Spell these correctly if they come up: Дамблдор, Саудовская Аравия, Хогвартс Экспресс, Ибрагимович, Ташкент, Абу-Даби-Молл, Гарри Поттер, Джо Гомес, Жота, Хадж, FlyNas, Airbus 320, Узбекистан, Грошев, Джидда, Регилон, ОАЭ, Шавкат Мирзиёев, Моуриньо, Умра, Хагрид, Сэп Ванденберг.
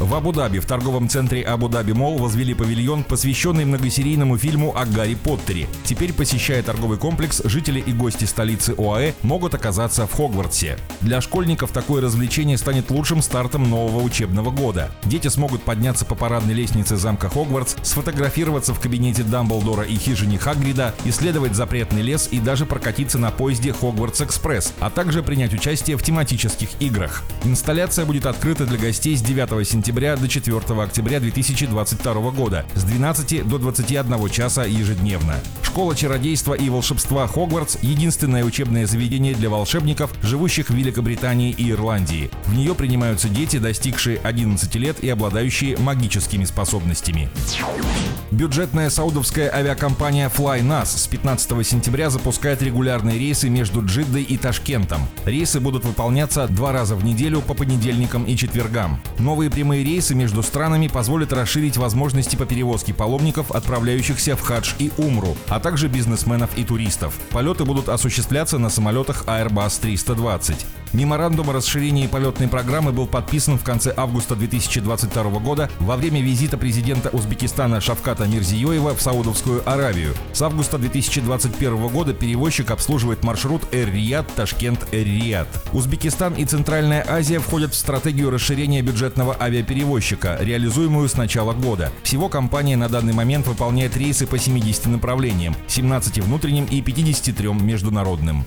В Абу-Даби в торговом центре Абу-Даби-Молл возвели павильон, посвященный многосерийному фильму о Гарри Поттере. Теперь, посещая торговый комплекс, жители и гости столицы ОАЭ могут оказаться в Хогвартсе. Для школьников такое развлечение станет лучшим стартом нового учебного года. Дети смогут подняться по парадной лестнице замка Хогвартс, сфотографироваться в кабинете Дамблдора и хижине Хагрида, исследовать запретный лес и даже прокатиться на поезде Хогвартс Экспресс, а также принять участие в тематических играх. Инсталляция будет открыта для гостей с 9 сентября до 4 октября 2022 года с 12 до 21 часа ежедневно. Школа чародейства и волшебства Хогвартс – единственное учебное заведение для волшебников, живущих в Великобритании и Ирландии. В нее принимаются дети, достигшие 11 лет и обладающие магическими способностями. Бюджетная саудовская авиакомпания FlyNas с 15 сентября запускает регулярные рейсы между Джиддой и Ташкентом. Рейсы будут выполняться 2 раза в неделю по понедельникам и четвергам. Новые прямые рейсы между странами позволят расширить возможности по перевозке паломников, отправляющихся в Хадж и Умру, а также бизнесменов и туристов. Полеты будут осуществляться на самолетах Airbus 320. Меморандум о расширении полетной программы был подписан в конце августа 2022 года во время визита президента Узбекистана Шавката Мирзиёева в Саудовскую Аравию. С августа 2021 года перевозчик обслуживает маршрут Эр-Рияд-Ташкент-Эр-Рияд. Узбекистан и Центральная Азия входят в стратегию расширения бюджетного авиаперевозчика, реализуемую с начала года. Всего компания на данный момент выполняет рейсы по 70 направлениям, 17 внутренним и 53 международным.